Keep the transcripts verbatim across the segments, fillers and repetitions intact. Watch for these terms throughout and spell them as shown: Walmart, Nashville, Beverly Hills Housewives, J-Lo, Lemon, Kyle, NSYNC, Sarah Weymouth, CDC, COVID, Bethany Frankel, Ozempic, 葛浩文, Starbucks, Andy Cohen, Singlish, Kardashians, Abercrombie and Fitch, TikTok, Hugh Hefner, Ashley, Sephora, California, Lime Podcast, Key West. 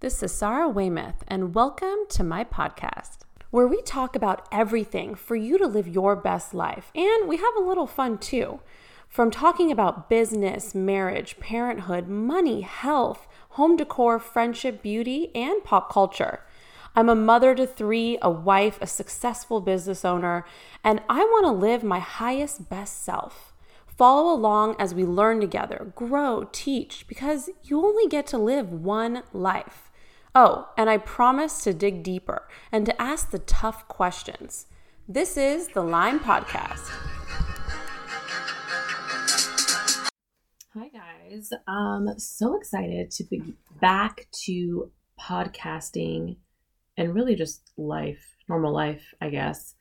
This is Sarah Weymouth, and welcome to my podcast, where we talk about everything for you to live your best life, and we have a little fun too. From talking about business, marriage, parenthood, money, health, home decor, friendship, beauty, and pop culture. I'm a mother to three, a wife, a successful business owner, and I want to live my highest, best self. Follow along as we learn together, grow, teach, because you only get to live one life. Oh, and I promise to dig deeper and to ask the tough questions. This is the Lime Podcast. Hi, guys. I'm so excited to be back to podcasting and really just life, normal life, I guess.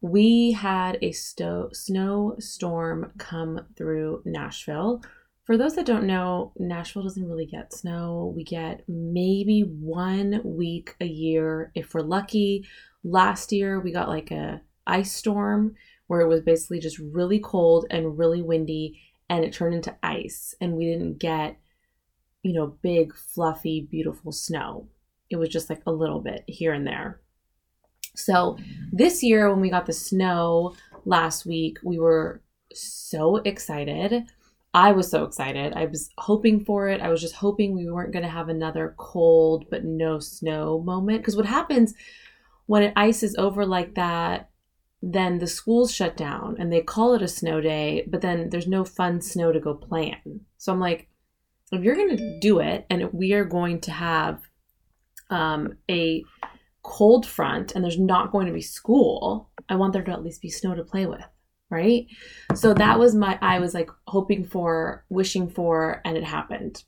We had a sto- snowstorm come through Nashville. For those that don't know, Nashville doesn't really get snow. We get maybe one week a year if we're lucky. Last year, we got like a ice storm where it was basically just really cold and really windy, and it turned into ice, and we didn't get, you know, big, fluffy, beautiful snow. It was just like a little bit here and there. So this year when we got the snow last week, we were so excited. I was so excited. I was hoping for it. I was just hoping we weren't going to have another cold but no snow moment. Because what happens when it ices over like that, then the schools shut down and they call it a snow day, but then there's no fun snow to go plan. So I'm like, if you're going to do it and we are going to have um, a... cold front and there's not going to be school, I want there to at least be snow to play with, right? So that was my, I was like hoping for, wishing for, and it happened.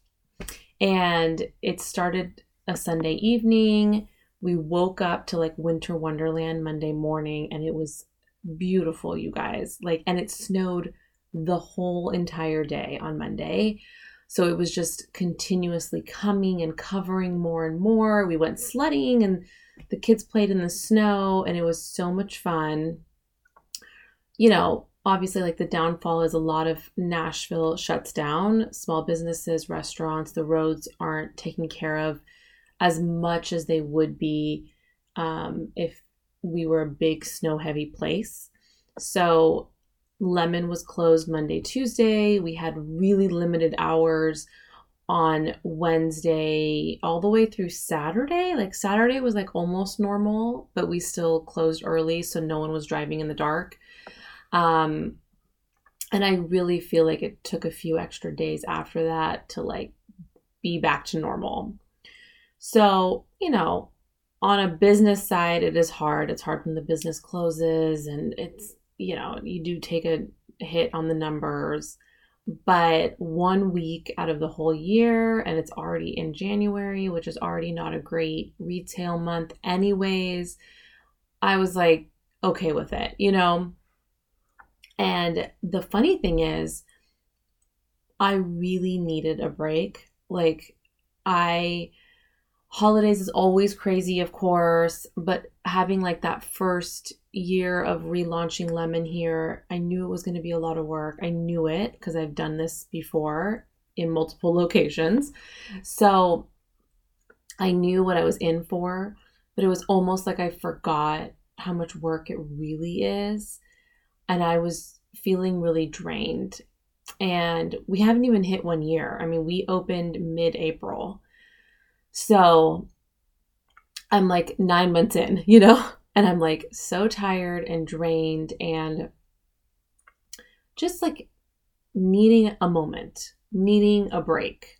And it started a Sunday evening. We woke up to like winter wonderland Monday morning, and it was beautiful, you guys. Like, and it snowed the whole entire day on Monday. So it was just continuously coming and covering more and more. We went sledding and the kids played in the snow, and it was so much fun. You know, obviously, like, the downfall is a lot of Nashville shuts down. Small businesses, restaurants, the roads aren't taken care of as much as they would be um, if we were a big snow-heavy place. So Lemon was closed Monday, Tuesday. We had really limited hours on Wednesday all the way through Saturday. Like, Saturday was like almost normal, but we still closed early, so no one was driving in the dark. Um, and I really feel like it took a few extra days after that to like be back to normal. So, you know, on a business side, it is hard. It's hard when the business closes, and it's, you know, you do take a hit on the numbers. But one week out of the whole year, and it's already in January, which is already not a great retail month anyways, I was like, okay with it, you know? And the funny thing is, I really needed a break. Like, I, holidays is always crazy, of course, but having like that first year of relaunching Lemon here, I knew it was going to be a lot of work. I knew it because I've done this before in multiple locations. So I knew what I was in for, but it was almost like I forgot how much work it really is. And I was feeling really drained. And we haven't even hit one year. I mean, we opened mid-April. So I'm like nine months in, you know? And I'm like so tired and drained and just like needing a moment, needing a break.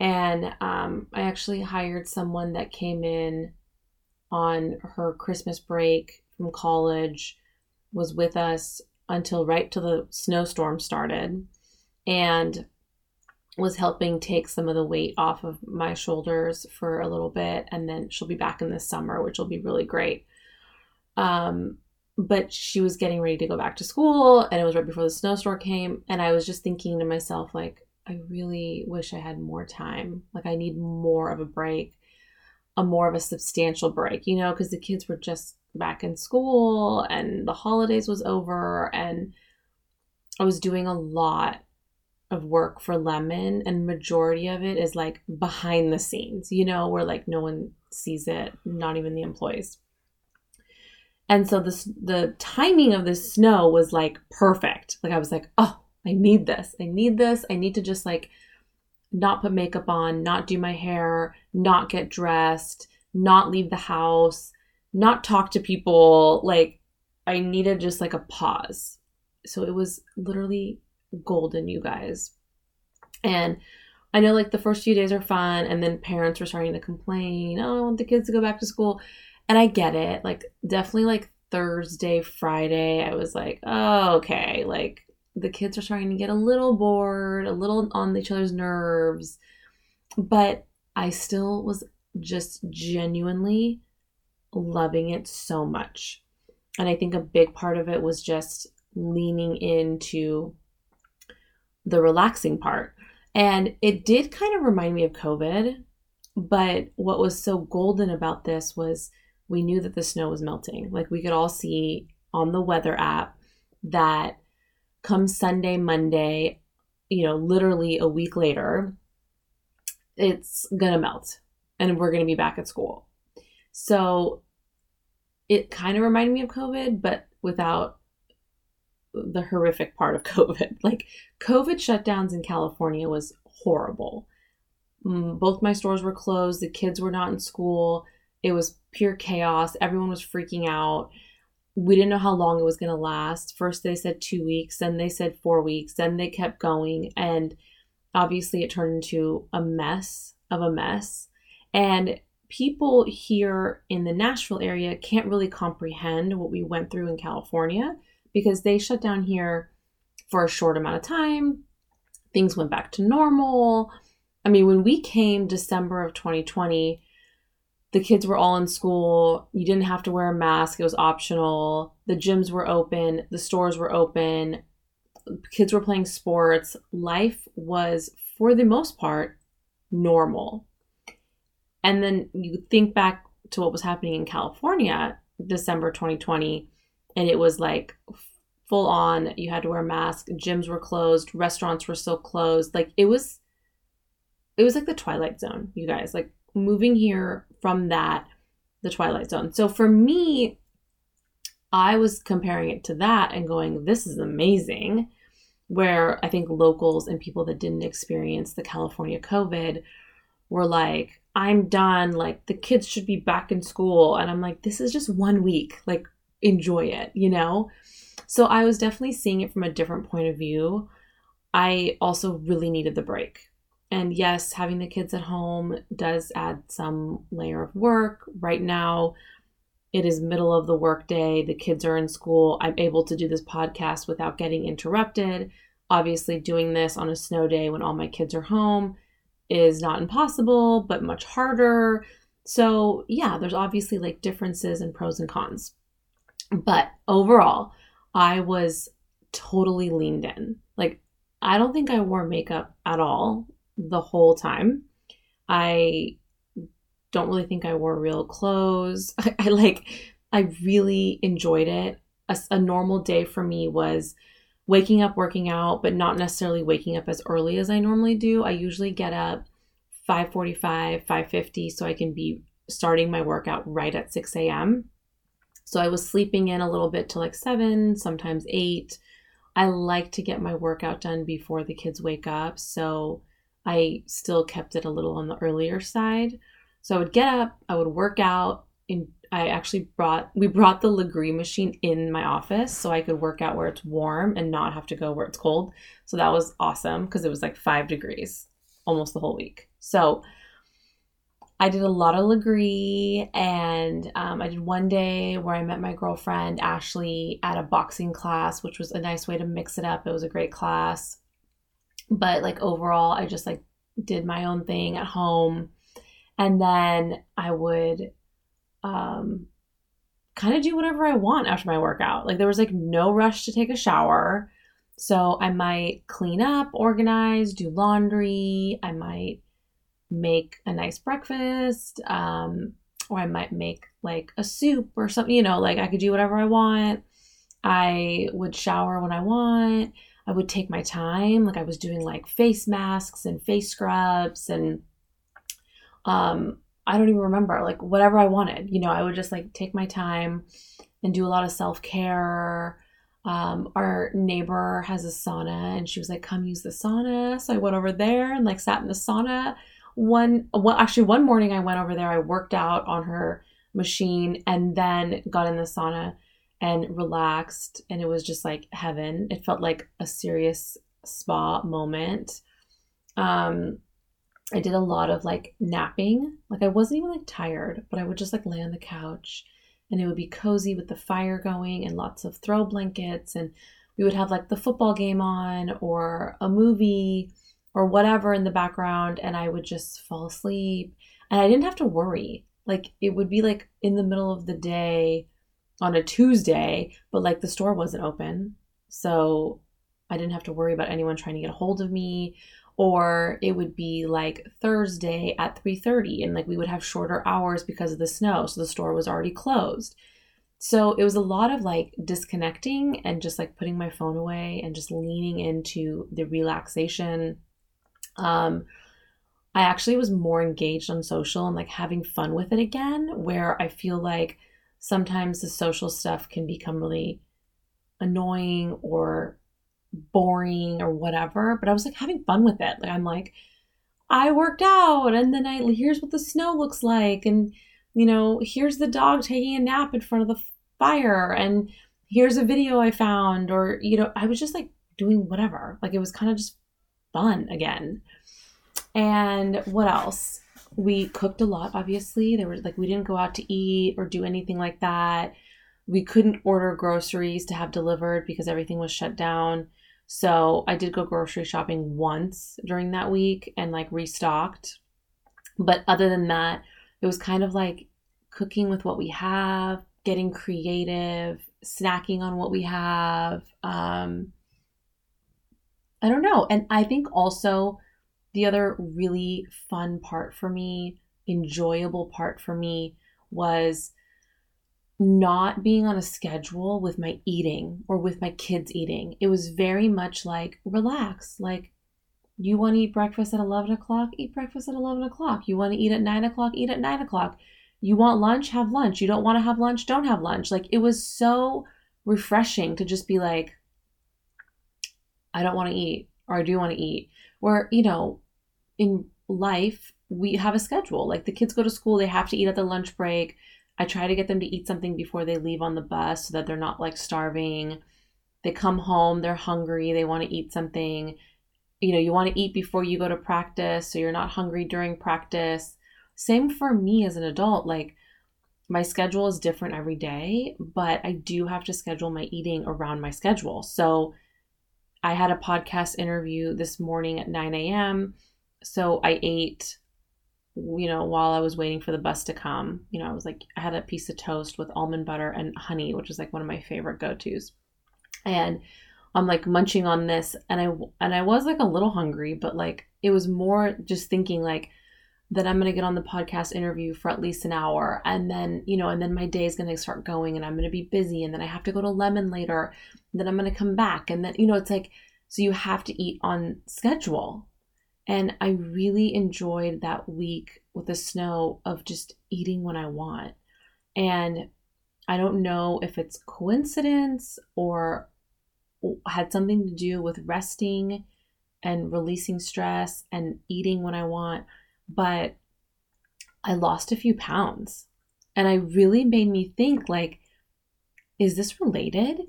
And um, I actually hired someone that came in on her Christmas break from college, was with us until right till the snowstorm started, and was helping take some of the weight off of my shoulders for a little bit. And then she'll be back in the summer, which will be really great. Um, but she was getting ready to go back to school, and it was right before the snowstorm came. And I was just thinking to myself, like, I really wish I had more time. Like, I need more of a break, a more of a substantial break, you know, because the kids were just back in school and the holidays was over, and I was doing a lot of work for Lemon, and majority of it is like behind the scenes, you know, where like no one sees it, not even the employees. And so this, the timing of this snow was like perfect. Like I was like, oh, I need this. I need this. I need to just like not put makeup on, not do my hair, not get dressed, not leave the house, not talk to people. Like I needed just like a pause. So it was literally golden, you guys. And I know like the first few days are fun, and then parents were starting to complain, oh, I want the kids to go back to school. And I get it. Like definitely like Thursday, Friday, I was like, oh, okay. Like the kids are starting to get a little bored, a little on each other's nerves. But I still was just genuinely loving it so much. And I think a big part of it was just leaning into the relaxing part. And it did kind of remind me of COVID. But what was so golden about this was we knew that the snow was melting. Like we could all see on the weather app that come Sunday, Monday, you know, literally a week later, it's going to melt and we're going to be back at school. So it kind of reminded me of COVID, but without the horrific part of COVID. Like COVID shutdowns in California was horrible. Both my stores were closed. The kids were not in school. It was pure chaos. Everyone was freaking out. We didn't know how long it was going to last. First they said two weeks, then they said four weeks, then they kept going. And obviously it turned into a mess of a mess. And people here in the Nashville area can't really comprehend what we went through in California because they shut down here for a short amount of time. Things went back to normal. I mean, when we came December of twenty twenty, the kids were all in school. You didn't have to wear a mask. It was optional. The gyms were open. The stores were open. Kids were playing sports. Life was, for the most part, normal. And then you think back to what was happening in California, December twenty twenty, and it was like full on. You had to wear a mask. Gyms were closed. Restaurants were still closed. Like it was, it was like the Twilight Zone, you guys. Like moving here from that, the Twilight Zone. So for me, I was comparing it to that and going, this is amazing, where I think locals and people that didn't experience the California COVID were like, I'm done. Like the kids should be back in school. And I'm like, this is just one week, like enjoy it, you know? So I was definitely seeing it from a different point of view. I also really needed the break. And yes, having the kids at home does add some layer of work. Right now, it is middle of the workday. The kids are in school. I'm able to do this podcast without getting interrupted. Obviously, doing this on a snow day when all my kids are home is not impossible, but much harder. So yeah, there's obviously like differences and pros and cons. But overall, I was totally leaned in. Like, I don't think I wore makeup at all the whole time. I don't really think I wore real clothes. I, I like, I really enjoyed it. A, a normal day for me was waking up, working out, but not necessarily waking up as early as I normally do. I usually get up five forty-five, five fifty, so I can be starting my workout right at six a.m. So I was sleeping in a little bit till like seven, sometimes eight. I like to get my workout done before the kids wake up. So I still kept it a little on the earlier side. So I would get up, I would work out, and I actually brought, we brought the Lagree machine in my office so I could work out where it's warm and not have to go where it's cold. So that was awesome because it was like five degrees almost the whole week. So I did a lot of Lagree, and um, I did one day where I met my girlfriend, Ashley, at a boxing class, which was a nice way to mix it up. It was a great class. But like overall, I just like did my own thing at home. And then I would um, kind of do whatever I want after my workout. Like there was like no rush to take a shower. So I might clean up, organize, do laundry. I might make a nice breakfast, um, or I might make like a soup or something, you know, like I could do whatever I want. I would shower when I want. I would take my time. Like I was doing like face masks and face scrubs and um, I don't even remember, like whatever I wanted, you know, I would just like take my time and do a lot of self-care. Um, our neighbor has a sauna and she was like, come use the sauna. So I went over there and like sat in the sauna. One, well, actually one morning I went over there, I worked out on her machine and then got in the sauna and relaxed. And it was just like heaven. It felt like a serious spa moment. Um, I did a lot of like napping. Like I wasn't even like tired, but I would just like lay on the couch and it would be cozy with the fire going and lots of throw blankets. And we would have like the football game on or a movie or whatever in the background. And I would just fall asleep and I didn't have to worry. Like it would be like in the middle of the day on a Tuesday, but like the store wasn't open. So I didn't have to worry about anyone trying to get a hold of me. Or it would be like Thursday at three thirty and like we would have shorter hours because of the snow. So the store was already closed. So it was a lot of like disconnecting and just like putting my phone away and just leaning into the relaxation. Um, I actually was more engaged on social and like having fun with it again, where I feel like sometimes the social stuff can become really annoying or boring or whatever, but I was like having fun with it. Like I'm like, I worked out and then I, here's what the snow looks like. And you know, here's the dog taking a nap in front of the fire. And here's a video I found, or, you know, I was just like doing whatever. Like it was kind of just fun again. And what else? We cooked a lot. Obviously there was like, we didn't go out to eat or do anything like that. We couldn't order groceries to have delivered because everything was shut down. So I did go grocery shopping once during that week and like restocked. But other than that, it was kind of like cooking with what we have, getting creative, snacking on what we have. Um, I don't know. And I think also the other really fun part for me, enjoyable part for me was not being on a schedule with my eating or with my kids eating. It was very much like, relax. Like, you want to eat breakfast at eleven o'clock? Eat breakfast at eleven o'clock. You want to eat at nine o'clock? Eat at nine o'clock. You want lunch? Have lunch. You don't want to have lunch? Don't have lunch. Like, it was so refreshing to just be like, I don't want to eat, or I do want to eat. Or, you know, in life, we have a schedule. Like, the kids go to school, they have to eat at the lunch break. I try to get them to eat something before they leave on the bus so that they're not like starving. They come home, they're hungry, they want to eat something. You know, you want to eat before you go to practice so you're not hungry during practice. Same for me as an adult. Like my schedule is different every day, but I do have to schedule my eating around my schedule. So I had a podcast interview this morning at nine a.m. So I ate, you know, while I was waiting for the bus to come. You know, I was like, I had a piece of toast with almond butter and honey, which is like one of my favorite go-tos. And I'm like munching on this. And I, and I was like a little hungry, but like, it was more just thinking like that I'm going to get on the podcast interview for at least an hour. And then, you know, and then my day is going to start going and I'm going to be busy. And then I have to go to Lemon later. Then I'm going to come back. And then, you know, it's like, so you have to eat on schedule. And I really enjoyed that week with the snow of just eating when I want. And I don't know if it's coincidence or had something to do with resting and releasing stress and eating when I want, but I lost a few pounds and I really made me think like, is this related?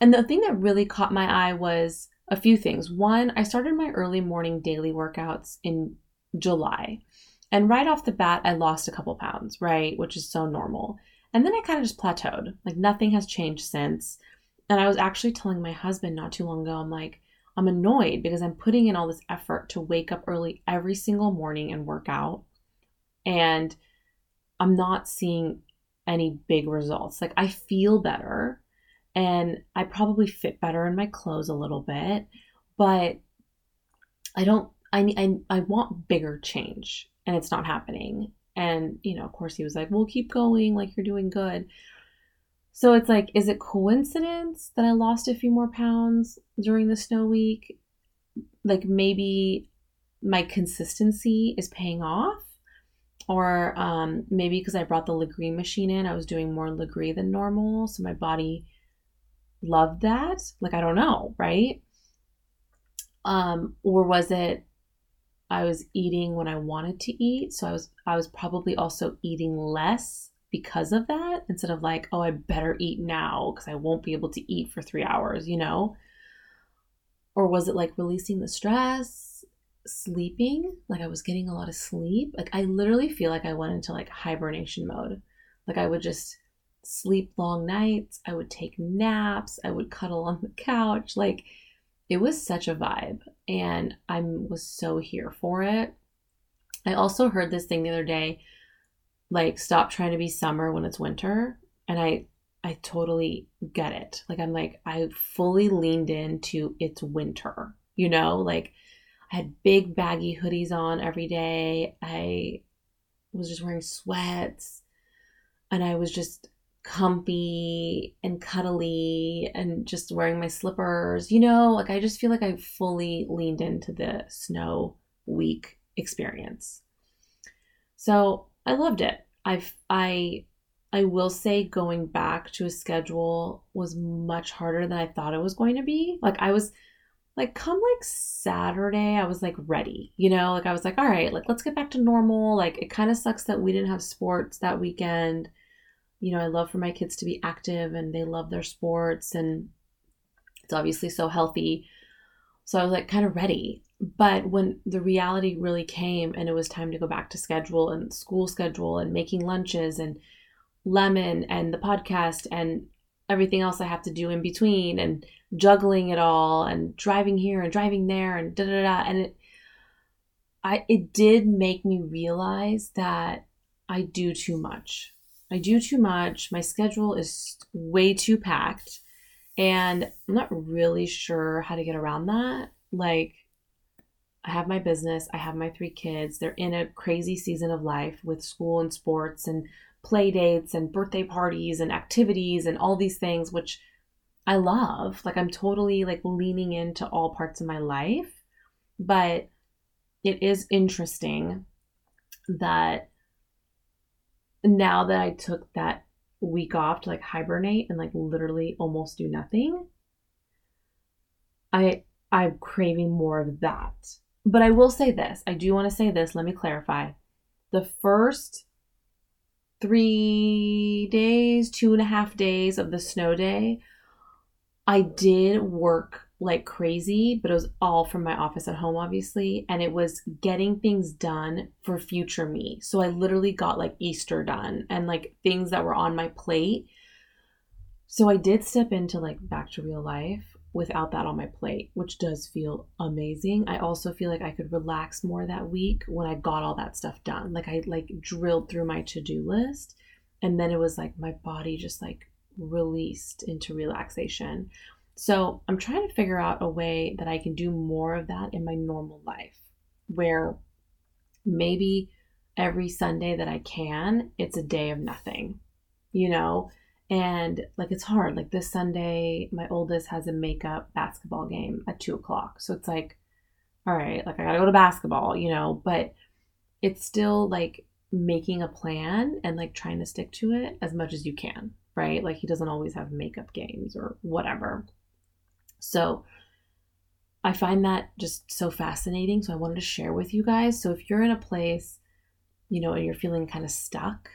And the thing that really caught my eye was a few things. One, I started my early morning daily workouts in July. And right off the bat, I lost a couple pounds, right? Which is so normal. And then I kind of just plateaued. Like nothing has changed since. And I was actually telling my husband not too long ago, I'm like, I'm annoyed because I'm putting in all this effort to wake up early every single morning and work out. And I'm not seeing any big results. Like I feel better. And I probably fit better in my clothes a little bit, but I don't, I, I I want bigger change and it's not happening. And, you know, of course he was like, well, keep going. Like you're doing good. So it's like, is it coincidence that I lost a few more pounds during the snow week? Like maybe my consistency is paying off, or um, maybe because I brought the Lagree machine in, I was doing more Lagree than normal. So my body loved that. Like, I don't know. Right. Um, or was it, I was eating when I wanted to eat. So I was, I was probably also eating less because of that, instead of like, oh, I better eat now because I won't be able to eat for three hours, you know? Or was it like releasing the stress, sleeping? Like I was getting a lot of sleep. Like I literally feel like I went into like hibernation mode. Like I would just sleep long nights. I would take naps. I would cuddle on the couch. Like it was such a vibe, and I was so here for it. I also heard this thing the other day, like, stop trying to be summer when it's winter. And I, I totally get it. Like, I'm like, I fully leaned into it's winter, you know, like I had big baggy hoodies on every day. I was just wearing sweats, and I was just comfy and cuddly and just wearing my slippers, you know, like, I just feel like I fully leaned into the snow week experience. So I loved it. I, I, I will say going back to a schedule was much harder than I thought it was going to be. Like I was like, come like Saturday, I was like ready, you know, like I was like, all right, like let's get back to normal. Like it kind of sucks that we didn't have sports that weekend. You know, I love for my kids to be active, and they love their sports, and it's obviously so healthy. So I was like kind of ready. But when the reality really came and it was time to go back to schedule and school schedule and making lunches and Lemon and the podcast and everything else I have to do in between and juggling it all and driving here and driving there and da da da. And it, I, it did make me realize that I do too much. I do too much. My schedule is way too packed, and I'm not really sure how to get around that. Like, I have my business, I have my three kids, they're in a crazy season of life with school and sports and play dates and birthday parties and activities and all these things, which I love. Like I'm totally like leaning into all parts of my life, but it is interesting that now that I took that week off to like hibernate and like literally almost do nothing, I, I'm craving more of that. But I will say this. I do want to say this. Let me clarify. The first three days, two and a half days of the snow day, I did work like crazy, but it was all from my office at home, obviously. And it was getting things done for future me. So I literally got like Easter done and like things that were on my plate. So I did step into like back to real life without that on my plate, which does feel amazing. I also feel like I could relax more that week when I got all that stuff done. Like I like drilled through my to-do list, and then it was like my body just like released into relaxation. So I'm trying to figure out a way that I can do more of that in my normal life, where maybe every Sunday that I can, it's a day of nothing, you know? And like, it's hard. Like this Sunday, my oldest has a makeup basketball game at two o'clock. So it's like, all right, like I gotta go to basketball, you know, but it's still like making a plan and like trying to stick to it as much as you can, right? Like he doesn't always have makeup games or whatever. So I find that just so fascinating. So I wanted to share with you guys. So if you're in a place, you know, and you're feeling kind of stuck,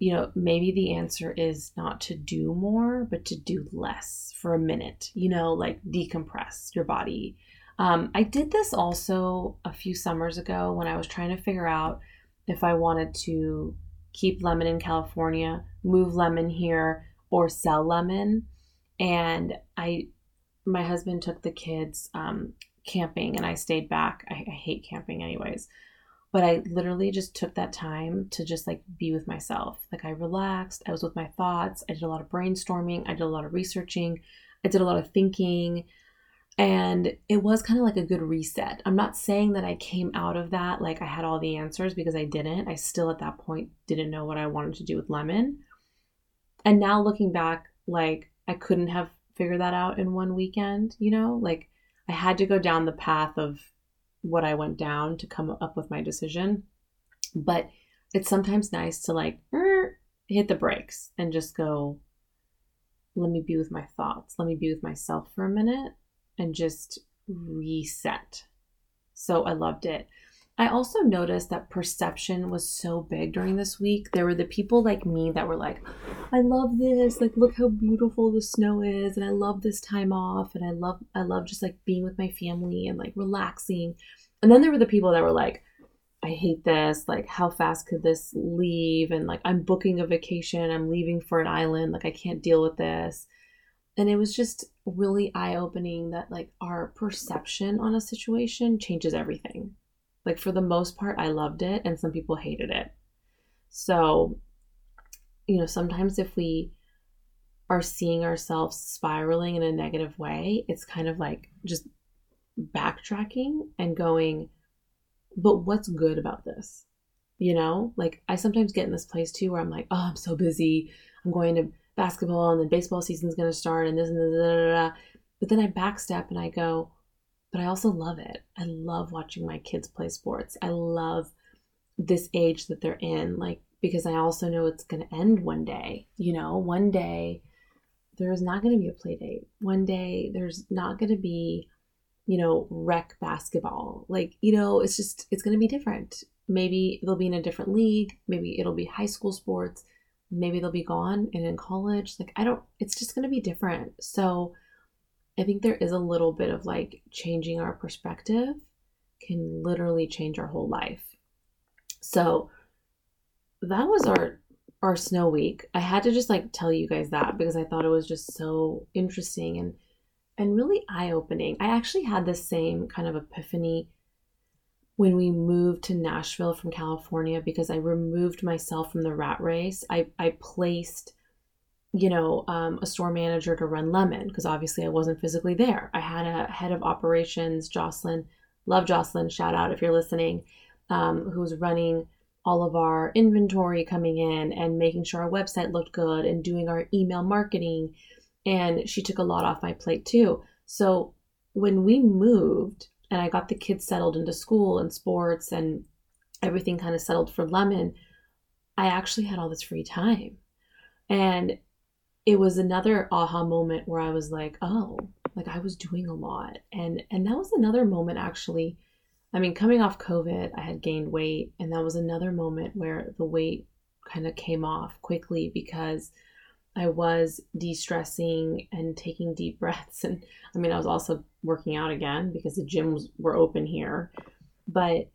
you know, maybe the answer is not to do more, but to do less for a minute, you know, like decompress your body. Um, I did this also a few summers ago when I was trying to figure out if I wanted to keep Lemon in California, move Lemon here, or sell Lemon. And I, my husband took the kids um, camping, and I stayed back. I, I hate camping anyways. But I literally just took that time to just like be with myself. Like I relaxed, I was with my thoughts, I did a lot of brainstorming, I did a lot of researching, I did a lot of thinking, and it was kind of like a good reset. I'm not saying that I came out of that like I had all the answers, because I didn't. I still at that point didn't know what I wanted to do with Lemon. And now looking back, like, I couldn't have figured that out in one weekend, you know, like I had to go down the path of what I went down to come up with my decision. But it's sometimes nice to like er, hit the brakes and just go, let me be with my thoughts. Let me be with myself for a minute and just reset. So I loved it. I also noticed that perception was so big during this week. There were the people like me that were like, I love this. Like, look how beautiful the snow is. And I love this time off. And I love, I love just like being with my family and like relaxing. And then there were the people that were like, I hate this. Like, how fast could this leave? And like, I'm booking a vacation. I'm leaving for an island. Like, I can't deal with this. And it was just really eye-opening that like our perception on a situation changes everything. Like, for the most part, I loved it, and some people hated it. So, you know, sometimes if we are seeing ourselves spiraling in a negative way, it's kind of like just backtracking and going, but what's good about this? You know, like I sometimes get in this place too where I'm like, oh, I'm so busy. I'm going to basketball and then baseball season's going to start and this and da, da, da, da. But then I backstep and I go, but I also love it. I love watching my kids play sports. I love this age that they're in, like, because I also know it's going to end one day. You know, one day there's not going to be a play date. One day there's not going to be, you know, rec basketball. Like, you know, it's just, it's going to be different. Maybe they'll be in a different league. Maybe it'll be high school sports. Maybe they'll be gone and in college. Like, I don't, it's just going to be different. So I think there is a little bit of like changing our perspective can literally change our whole life. So that was our, our snow week. I had to just like tell you guys that because I thought it was just so interesting and, and really eye-opening. I actually had the same kind of epiphany when we moved to Nashville from California, because I removed myself from the rat race. I, I placed you know, um, a store manager to run Lemon, because obviously I wasn't physically there. I had a head of operations, Jocelyn, love Jocelyn, shout out if you're listening, um, who was running all of our inventory coming in and making sure our website looked good and doing our email marketing. And she took a lot off my plate too. So when we moved and I got the kids settled into school and sports and everything kind of settled for Lemon, I actually had all this free time. And it was another aha moment where I was like, oh, like I was doing a lot. And and that was another moment, actually. I mean, coming off COVID, I had gained weight. And that was another moment where the weight kind of came off quickly because I was de-stressing and taking deep breaths. And I mean, I was also working out again because the gyms were open here. But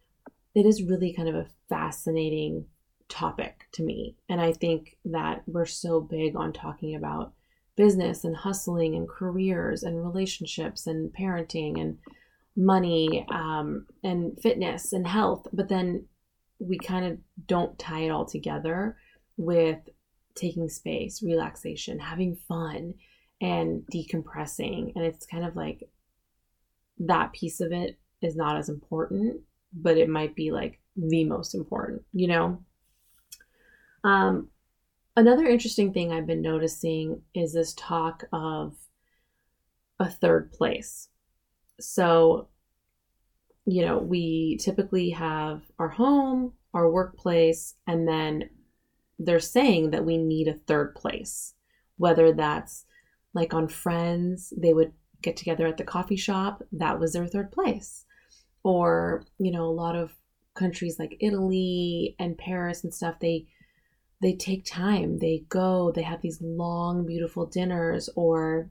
it is really kind of a fascinating topic to me. And I think that we're so big on talking about business and hustling and careers and relationships and parenting and money um, and fitness and health. But then we kind of don't tie it all together with taking space, relaxation, having fun, and decompressing. And it's kind of like that piece of it is not as important, but it might be like the most important, you know? Um, another interesting thing I've been noticing is this talk of a third place. So, you know, we typically have our home, our workplace, and then they're saying that we need a third place, whether that's like on Friends, they would get together at the coffee shop. That was their third place. Or, you know, a lot of countries like Italy and Paris and stuff, they They take time, they go, they have these long, beautiful dinners, or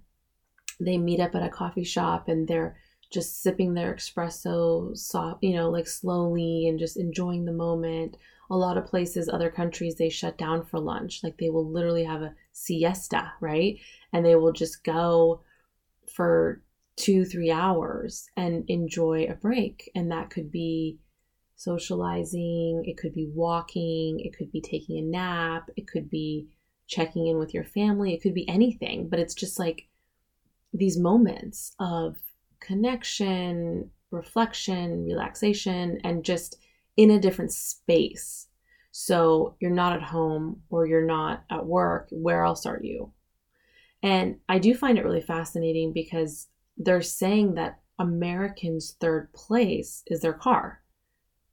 they meet up at a coffee shop and they're just sipping their espresso, soft, you know, like slowly and just enjoying the moment. A lot of places, other countries, they shut down for lunch. Like they will literally have a siesta, right? And they will just go for two, three hours and enjoy a break. And that could be socializing, it could be walking, it could be taking a nap, it could be checking in with your family, it could be anything, but it's just like these moments of connection, reflection, relaxation, and just in a different space. So you're not at home or you're not at work. Where else are you? And I do find it really fascinating because they're saying that Americans' third place is their car.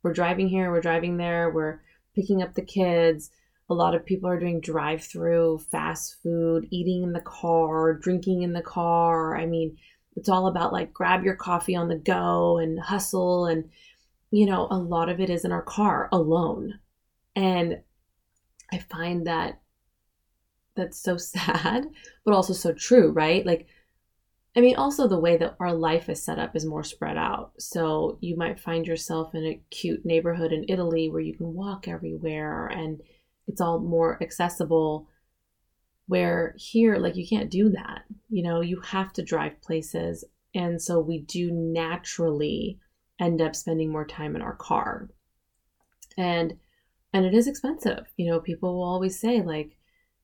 We're driving here, we're driving there, we're picking up the kids. A lot of people are doing drive-through, fast food, eating in the car, drinking in the car. I mean, it's all about like grab your coffee on the go and hustle. And, you know, a lot of it is in our car alone. And I find that that's so sad, but also so true, right? Like, I mean, also the way that our life is set up is more spread out. So you might find yourself in a cute neighborhood in Italy where you can walk everywhere and it's all more accessible, where here, like, you can't do that. You know, you have to drive places. And so we do naturally end up spending more time in our car. And, and it is expensive. You know, people will always say, like,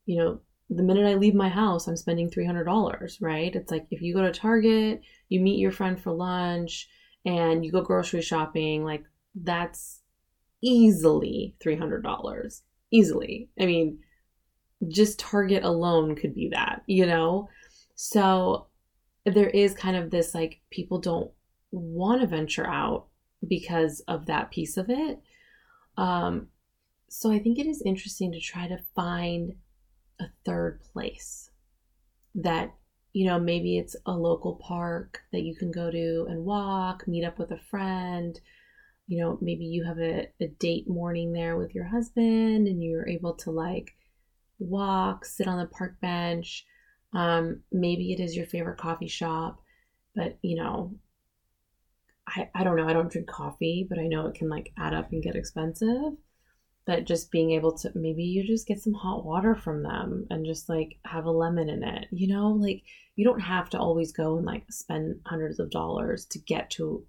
you know, the minute I leave my house, I'm spending three hundred dollars, right? It's like, if you go to Target, you meet your friend for lunch, and you go grocery shopping, like, that's easily three hundred dollars. Easily. I mean, just Target alone could be that, you know? So there is kind of this, like, people don't want to venture out because of that piece of it. Um, so I think it is interesting to try to find a third place that, you know, maybe it's a local park that you can go to and walk, meet up with a friend. You know, maybe you have a, a date morning there with your husband and you're able to, like, walk, sit on the park bench. Um, maybe it is your favorite coffee shop, but, you know, I, I don't know. I don't drink coffee, but I know it can, like, add up and get expensive. But just being able to, maybe you just get some hot water from them and just, like, have a lemon in it, you know, like, you don't have to always go and, like, spend hundreds of dollars to get to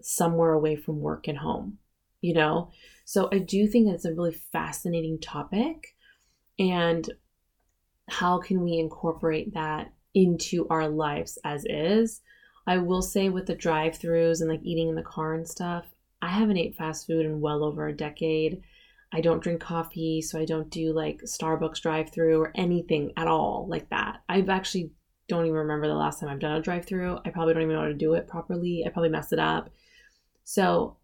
somewhere away from work and home, you know? So I do think it's a really fascinating topic, and how can we incorporate that into our lives as is? I will say, with the drive-thrus and, like, eating in the car and stuff, I haven't ate fast food in well over a decade. I don't drink coffee, so I don't do, like, Starbucks drive-thru or anything at all like that. I've actually don't even remember the last time I've done a drive-thru. I probably don't even know how to do it properly. I probably messed it up. So,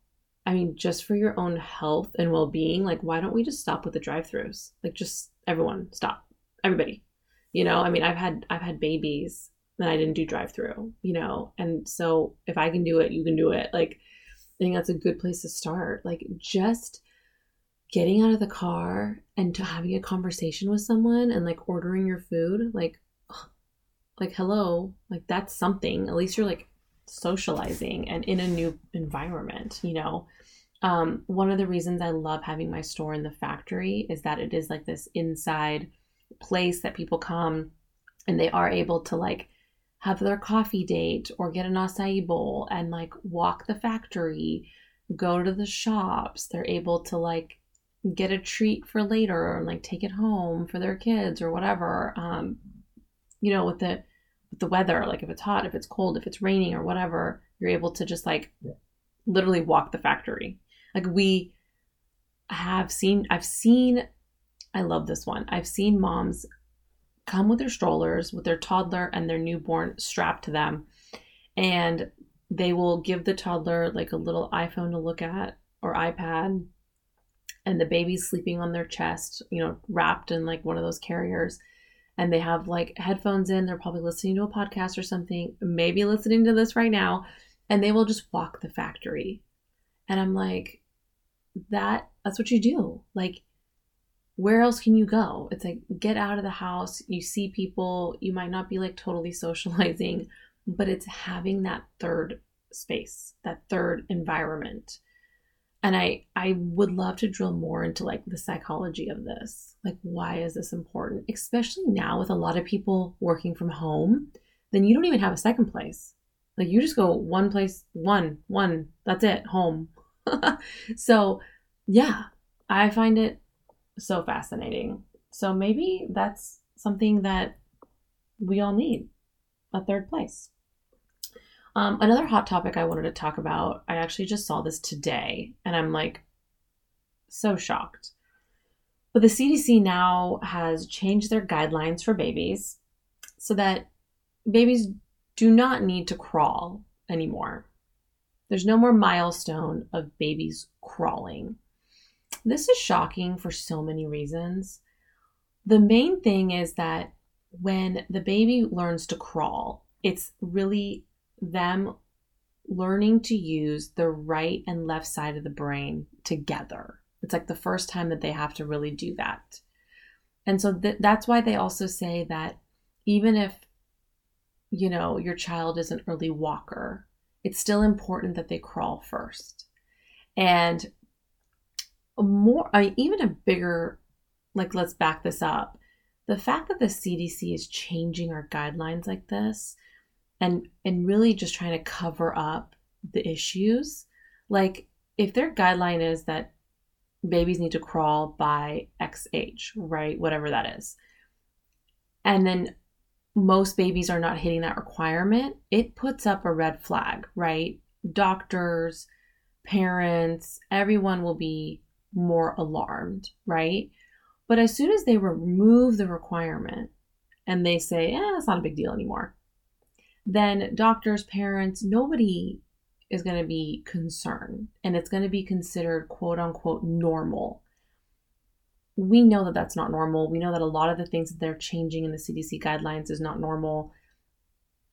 I mean, just for your own health and well-being, like, why don't we just stop with the drive-thrus? Like, just everyone stop, everybody, you know? I mean, I've had, I've had babies and I didn't do drive-thru, you know? And so if I can do it, you can do it. Like, I think that's a good place to start. Like, just getting out of the car and to having a conversation with someone and, like, ordering your food, like, like, hello, like, that's something. At least you're, like, socializing and in a new environment, you know? Um, one of the reasons I love having my store in the factory is that it is, like, this inside place that people come and they are able to, like, have their coffee date or get an acai bowl and, like, walk the factory, go to the shops. They're able to, like, get a treat for later and, like, take it home for their kids or whatever. Um, you know, with the, with the weather, like, if it's hot, if it's cold, if it's raining or whatever, you're able to just, like, yeah. literally walk the factory. Like, we have seen, I've seen, I love this one. I've seen moms come with their strollers, with their toddler and their newborn strapped to them. And they will give the toddler, like, a little iPhone to look at or iPad, and the baby's sleeping on their chest, you know, wrapped in, like, one of those carriers. And they have, like, headphones in. They're probably listening to a podcast or something, maybe listening to this right now. And they will just walk the factory. And I'm like, that, that's what you do. Like, where else can you go? It's like, get out of the house. You see people. You might not be, like, totally socializing, but it's having that third space, that third environment. And I, I would love to drill more into, like, the psychology of this. Like, why is this important? Especially now with a lot of people working from home, then you don't even have a second place. Like, you just go one place, one, one, that's it, home. So yeah, I find it so fascinating. So maybe that's something that we all need, a third place. Um, another hot topic I wanted to talk about, I actually just saw this today and I'm, like, so shocked. But the C D C now has changed their guidelines for babies so that babies do not need to crawl anymore. There's no more milestone of babies crawling. This is shocking for so many reasons. The main thing is that when the baby learns to crawl, it's really them learning to use the right and left side of the brain together. It's like the first time that they have to really do that. And so th- that's why they also say that even if, you know, your child is an early walker, it's still important that they crawl first. And more, I mean, even a bigger, like, let's back this up. The fact that the C D C is changing our guidelines like this and, and really just trying to cover up the issues. Like, if their guideline is that babies need to crawl by X age, right? Whatever that is. And then most babies are not hitting that requirement. It puts up a red flag, right? Doctors, parents, everyone will be more alarmed, right? But as soon as they remove the requirement and they say, eh, it's not a big deal anymore, then doctors, parents, nobody is going to be concerned, and it's going to be considered quote unquote normal. We know that that's not normal. We know that a lot of the things that they're changing in the C D C guidelines is not normal.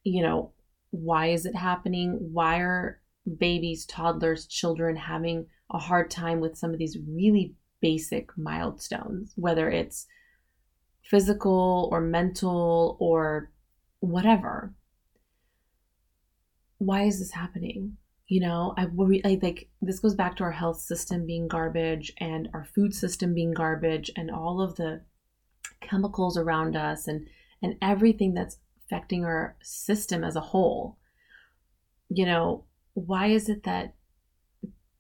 You know, why is it happening? Why are babies, toddlers, children having a hard time with some of these really basic milestones, whether it's physical or mental or whatever? Why is this happening? You know, I worry, I like, this goes back to our health system being garbage and our food system being garbage and all of the chemicals around us and, and everything that's affecting our system as a whole. You know, why is it that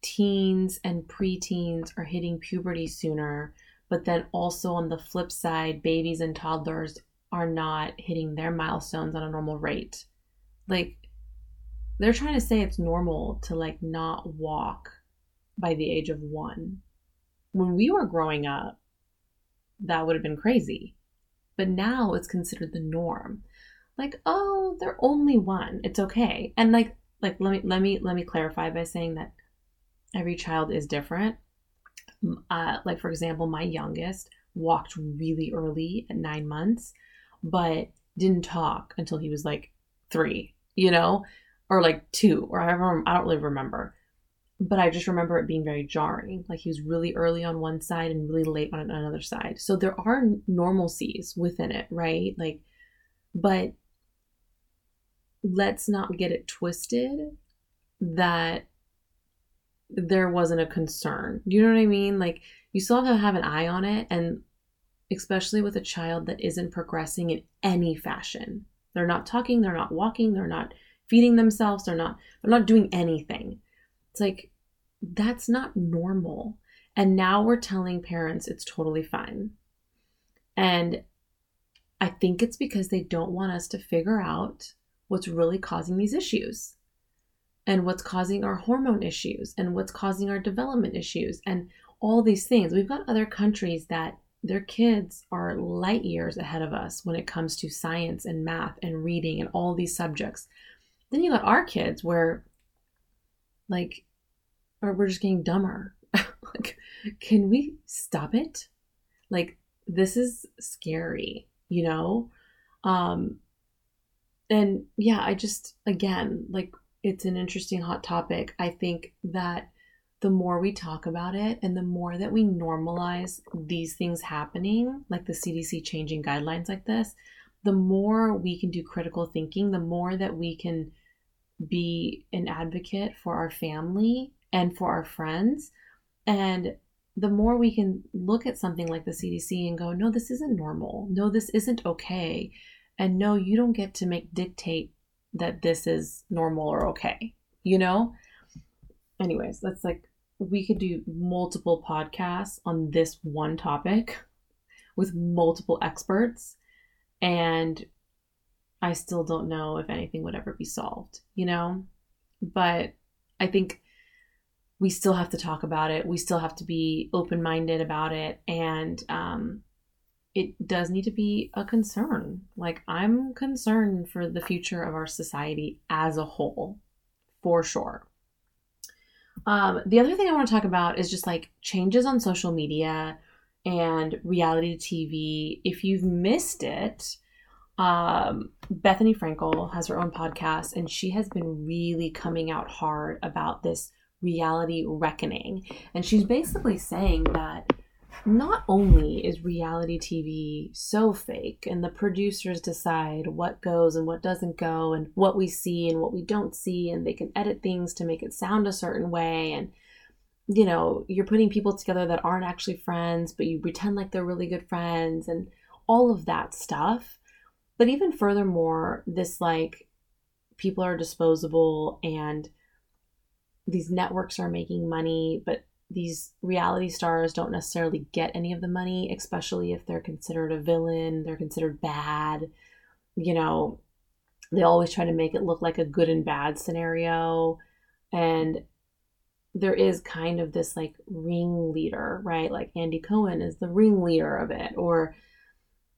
teens and preteens are hitting puberty sooner, but then also on the flip side, babies and toddlers are not hitting their milestones on a normal rate? Like, they're trying to say it's normal to like not walk by the age of one. When we were growing up, that would have been crazy. But now it's considered the norm. Like, oh, they're only one. It's okay. And like, like let me let me let me clarify by saying that every child is different. Uh, like for example, my youngest walked really early at nine months, but didn't talk until he was like three. You know. Or like two, or however, I don't really remember. But I just remember it being very jarring. Like he was really early on one side and really late on another side. So there are normalcies within it, right? Like, but let's not get it twisted that there wasn't a concern. You know what I mean? Like you still have to have an eye on it. And especially with a child that isn't progressing in any fashion. They're not talking, they're not walking, they're not feeding themselves, they're not, they're not doing anything. It's like, that's not normal. And now we're telling parents it's totally fine. And I think it's because they don't want us to figure out what's really causing these issues and what's causing our hormone issues and what's causing our development issues and all these things. We've got other countries that their kids are light years ahead of us when it comes to science and math and reading and all these subjects. Then you got our kids where like, or we're just getting dumber. Like, can we stop it? Like, this is scary, you know? Um, and yeah, I just, again, like it's an interesting hot topic. I think that the more we talk about it and the more that we normalize these things happening, like the C D C changing guidelines like this, the more we can do critical thinking, the more that we can be an advocate for our family and for our friends. And the more we can look at something like the C D C and go, no, this isn't normal. No, this isn't okay. And no, you don't get to make dictate that this is normal or okay. You know? Anyways, that's like, we could do multiple podcasts on this one topic with multiple experts. And I still don't know if anything would ever be solved, you know? But I think we still have to talk about it. We still have to be open-minded about it. And um, it does need to be a concern. Like, I'm concerned for the future of our society as a whole, for sure. Um, the other thing I want to talk about is just like changes on social media and reality T V. If you've missed it, um, Bethany Frankel has her own podcast, and she has been really coming out hard about this reality reckoning. And she's basically saying that not only is reality T V so fake, and the producers decide what goes and what doesn't go and what we see and what we don't see, and they can edit things to make it sound a certain way, and you know, you're putting people together that aren't actually friends, but you pretend like they're really good friends and all of that stuff. But even furthermore, this like people are disposable and these networks are making money, but these reality stars don't necessarily get any of the money, especially if they're considered a villain, they're considered bad. You know, they always try to make it look like a good and bad scenario. And there is kind of this like ringleader, right? Like Andy Cohen is the ringleader of it. Or,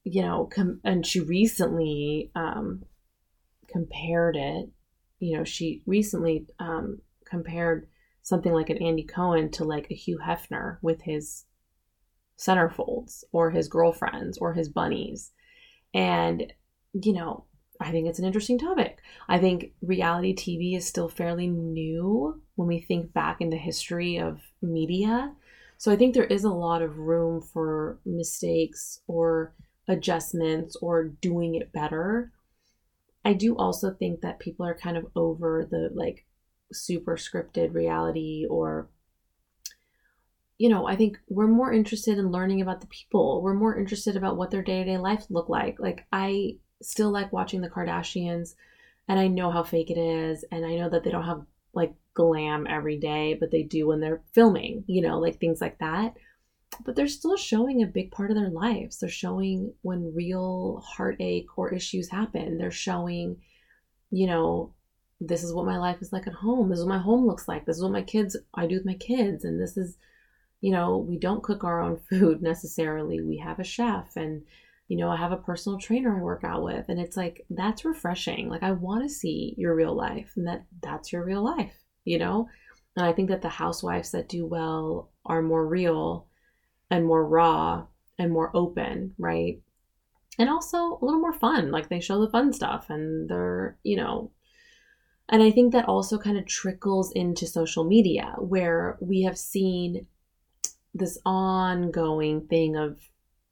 you know, com- and she recently um, compared it, you know, she recently um, compared something like an Andy Cohen to like a Hugh Hefner with his centerfolds or his girlfriends or his bunnies. And, you know, I think it's an interesting topic. I think reality T V is still fairly new when we think back in the history of media. So I think there is a lot of room for mistakes or adjustments or doing it better. I do also think that people are kind of over the like super scripted reality, or, you know, I think we're more interested in learning about the people. We're more interested about what their day-to-day life look like. Like, I still like watching the Kardashians, and I know how fake it is. And I know that they don't have like glam every day, but they do when they're filming, you know, like things like that. But they're still showing a big part of their lives. They're showing when real heartache or issues happen. They're showing, you know, this is what my life is like at home. This is what my home looks like. This is what my kids, I do with my kids. And this is, you know, we don't cook our own food necessarily. We have a chef, and, you know, I have a personal trainer I work out with. And it's like, that's refreshing. Like, I want to see your real life, and that that's your real life, you know? And I think that the housewives that do well are more real and more raw and more open, right? And also a little more fun. Like, they show the fun stuff, and they're, you know, and I think that also kind of trickles into social media, where we have seen this ongoing thing of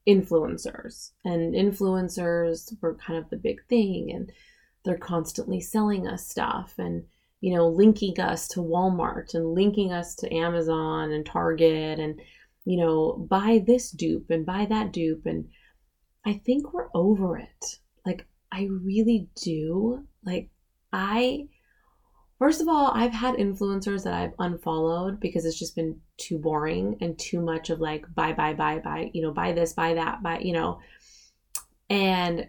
influencers, and influencers were kind of the big thing, and they're constantly selling us stuff and, you know, linking us to Walmart and linking us to Amazon and Target and, you know, buy this dupe and buy that dupe. And I think we're over it. Like, I really do. Like, I, first of all, I've had influencers that I've unfollowed because it's just been too boring and too much of like, buy, buy, buy, buy, you know, buy this, buy that, buy, you know. And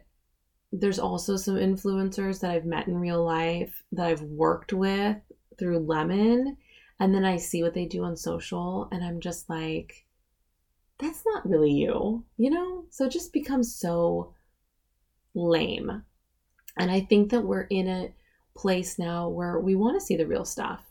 there's also some influencers that I've met in real life that I've worked with through Lemon. And then I see what they do on social, and I'm just like, that's not really you, you know? So it just becomes so lame. And I think that we're in a place now where we want to see the real stuff,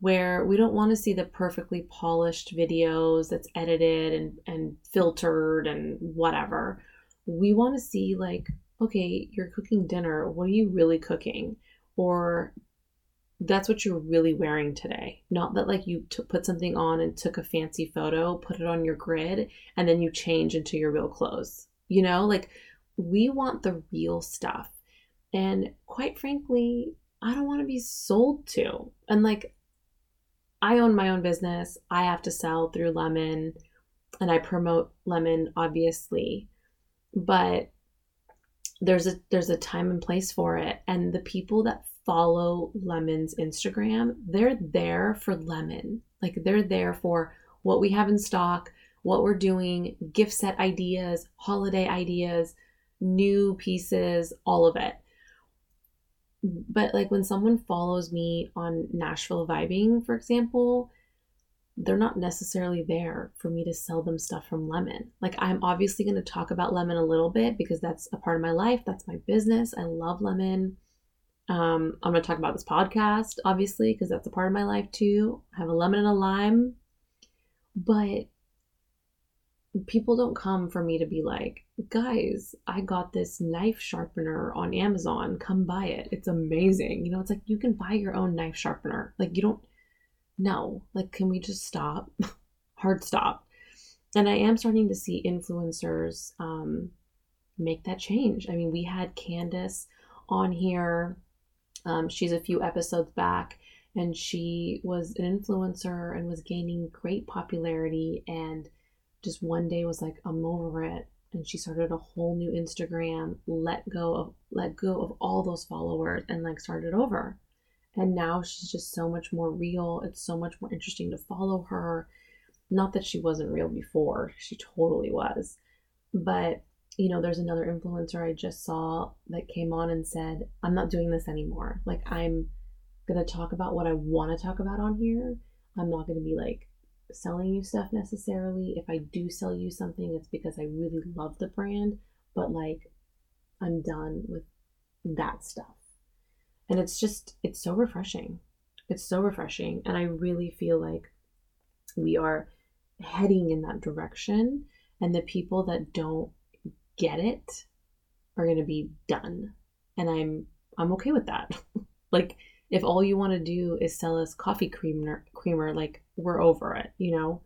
where we don't want to see the perfectly polished videos that's edited and, and filtered and whatever. We want to see like, okay, you're cooking dinner. What are you really cooking? Or that's what you're really wearing today. Not that like you t- put something on and took a fancy photo, put it on your grid, and then you change into your real clothes. You know, like, we want the real stuff. And quite frankly, I don't want to be sold to. And like, I own my own business. I have to sell through Lemon, and I promote Lemon, obviously. But there's a there's a time and place for it. And the people that follow Lemon's Instagram, they're there for Lemon. Like, they're there for what we have in stock, what we're doing, gift set ideas, holiday ideas, new pieces, all of it. But like, when someone follows me on Nashville Vibing, for example, they're not necessarily there for me to sell them stuff from Lemon. Like, I'm obviously going to talk about Lemon a little bit because that's a part of my life. That's my business. I love Lemon. Um, I'm going to talk about this podcast, obviously, because that's a part of my life too. I have a lemon and a lime, but people don't come for me to be like, guys, I got this knife sharpener on Amazon. Come buy it. It's amazing. You know, it's like, you can buy your own knife sharpener. Like, you don't No, like, can we just stop? Hard stop. And I am starting to see influencers um, make that change. I mean, we had Candace on here. Um, she's a few episodes back, and she was an influencer and was gaining great popularity, and just one day was like, I'm over it. And she started a whole new Instagram, let go of, let go of all those followers, and like started over. And now she's just so much more real. It's so much more interesting to follow her. Not that she wasn't real before. She totally was. But, you know, there's another influencer I just saw that came on and said, I'm not doing this anymore. Like, I'm going to talk about what I want to talk about on here. I'm not going to be like selling you stuff necessarily. If I do sell you something, it's because I really love the brand. But like, I'm done with that stuff. And it's just, it's so refreshing. It's so refreshing. And I really feel like we are heading in that direction. And the people that don't get it are going to be done. And I'm, I'm okay with that. Like, if all you want to do is sell us coffee creamer, creamer, like, we're over it, you know?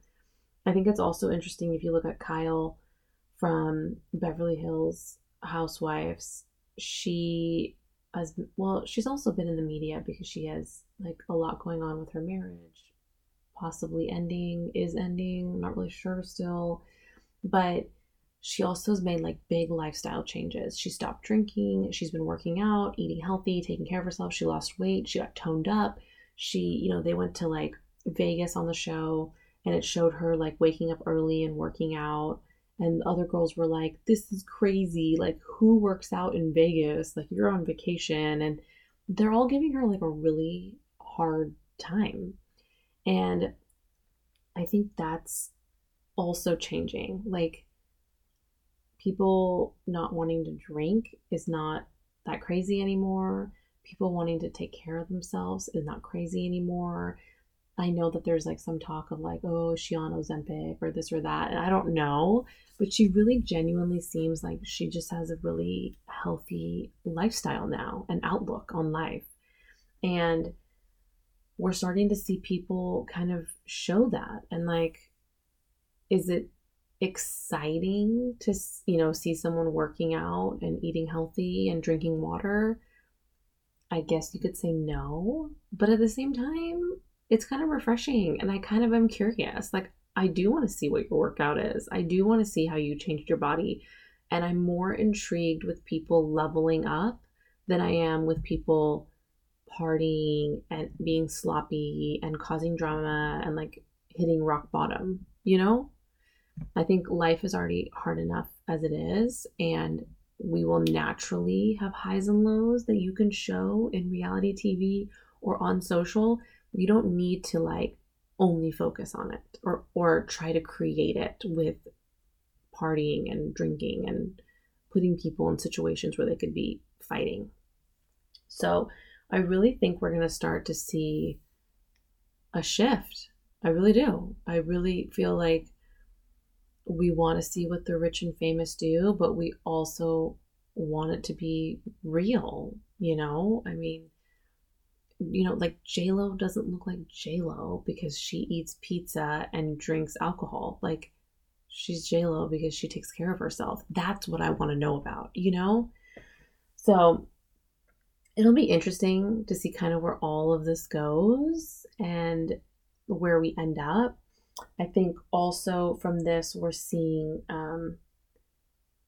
I think it's also interesting if you look at Kyle from Beverly Hills Housewives. She... As, well, she's also been in the media because she has like a lot going on with her marriage, possibly ending, is ending, I'm not really sure still, but she also has made like big lifestyle changes. She stopped drinking, she's been working out, eating healthy, taking care of herself, she lost weight, she got toned up, she, you know, they went to like Vegas on the show, and it showed her like waking up early and working out. And other girls were like, this is crazy. Like, who works out in Vegas? Like, you're on vacation. And they're all giving her like a really hard time. And I think that's also changing. Like, people not wanting to drink is not that crazy anymore. People wanting to take care of themselves is not crazy anymore. I know that there's like some talk of like, oh, is she on Ozempic or this or that? And I don't know, but she really genuinely seems like she just has a really healthy lifestyle now and outlook on life. And we're starting to see people kind of show that. And like, is it exciting to, you know, see someone working out and eating healthy and drinking water? I guess you could say no, but at the same time, it's kind of refreshing, and I kind of am curious. Like, I do want to see what your workout is. I do want to see how you changed your body. And I'm more intrigued with people leveling up than I am with people partying and being sloppy and causing drama and like hitting rock bottom, you know? I think life is already hard enough as it is, and we will naturally have highs and lows that you can show in reality T V or on social. You don't need to like only focus on it or, or try to create it with partying and drinking and putting people in situations where they could be fighting. So I really think we're going to start to see a shift. I really do. I really feel like we want to see what the rich and famous do, but we also want it to be real, you know? I mean, you know, like J-Lo doesn't look like J-Lo because she eats pizza and drinks alcohol. Like, she's J-Lo because she takes care of herself. That's what I want to know about, you know? So it'll be interesting to see kind of where all of this goes and where we end up. I think also from this, we're seeing, um,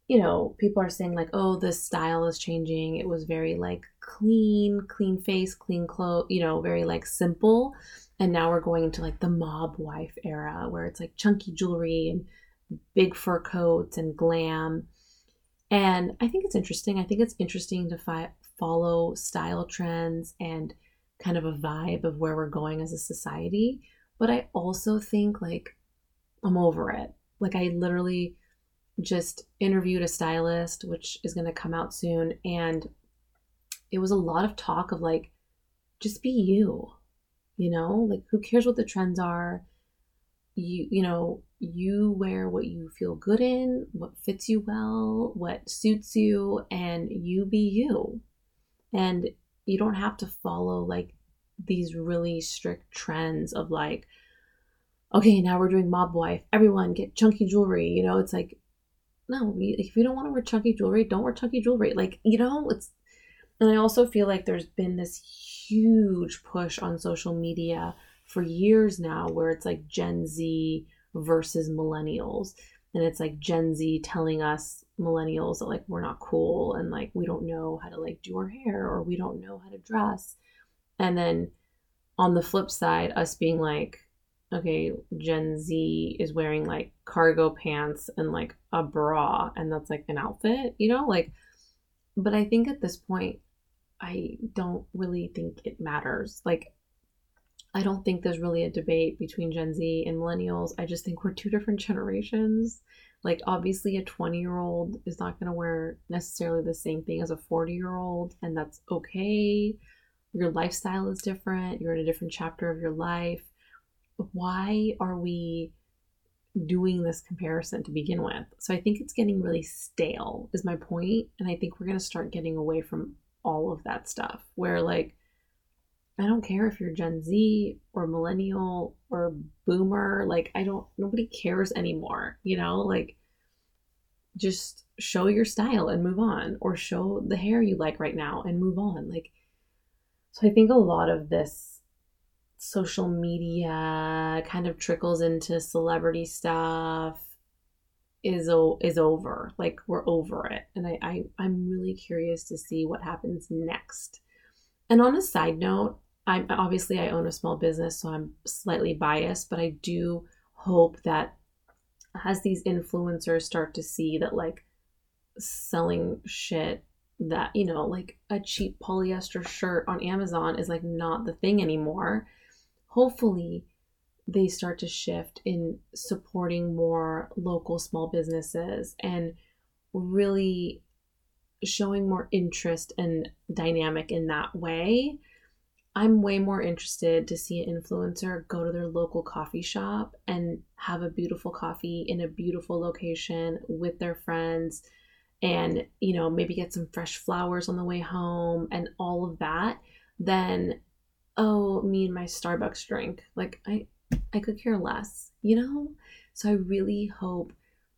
you know, people are saying like, oh, the style is changing. It was very like clean, clean face, clean clothes, you know, very like simple. And now we're going into like the mob wife era where it's like chunky jewelry and big fur coats and glam. And I think it's interesting. I think it's interesting to fi- follow style trends and kind of a vibe of where we're going as a society. But I also think, like, I'm over it. Like, I literally just interviewed a stylist, which is going to come out soon. And it was a lot of talk of, like, just be you, you know, like, who cares what the trends are? You, you know, you wear what you feel good in, what fits you well, what suits you, and you be you. And you don't have to follow, like, these really strict trends of, like, okay, now we're doing mob wife, everyone get chunky jewelry. You know, it's like, no, if you don't want to wear chunky jewelry, don't wear chunky jewelry. Like, you know, it's, and I also feel like there's been this huge push on social media for years now where it's like Gen Z versus millennials. And it's like Gen Z telling us millennials that, like, we're not cool and, like, we don't know how to, like, do our hair, or we don't know how to dress. And then on the flip side, us being like, okay, Gen Z is wearing, like, cargo pants and, like, a bra, and that's, like, an outfit, you know, like, but I think at this point, I don't really think it matters. Like, I don't think there's really a debate between Gen Z and millennials. I just think we're two different generations. Like, obviously a twenty year old is not going to wear necessarily the same thing as a forty year old, and that's okay. Your lifestyle is different. You're in a different chapter of your life. Why are we doing this comparison to begin with? So I think it's getting really stale is my point. And I think we're going to start getting away from all of that stuff where, like, I don't care if you're Gen Z or millennial or boomer. Like, I don't, nobody cares anymore, you know, like, just show your style and move on, or show the hair you like right now and move on. Like, so I think a lot of this social media kind of trickles into celebrity stuff is o- is over. Like, we're over it. And I, I, I'm really curious to see what happens next. And on a side note, I'm obviously, I own a small business, so I'm slightly biased, but I do hope that as these influencers start to see that, like, selling shit that, you know, like a cheap polyester shirt on Amazon is, like, not the thing anymore. Hopefully they start to shift in supporting more local small businesses and really showing more interest and dynamic in that way. I'm way more interested to see an influencer go to their local coffee shop and have a beautiful coffee in a beautiful location with their friends, and, you know, maybe get some fresh flowers on the way home and all of that, then, oh, me and my Starbucks drink. Like, I, I could care less, you know? So I really hope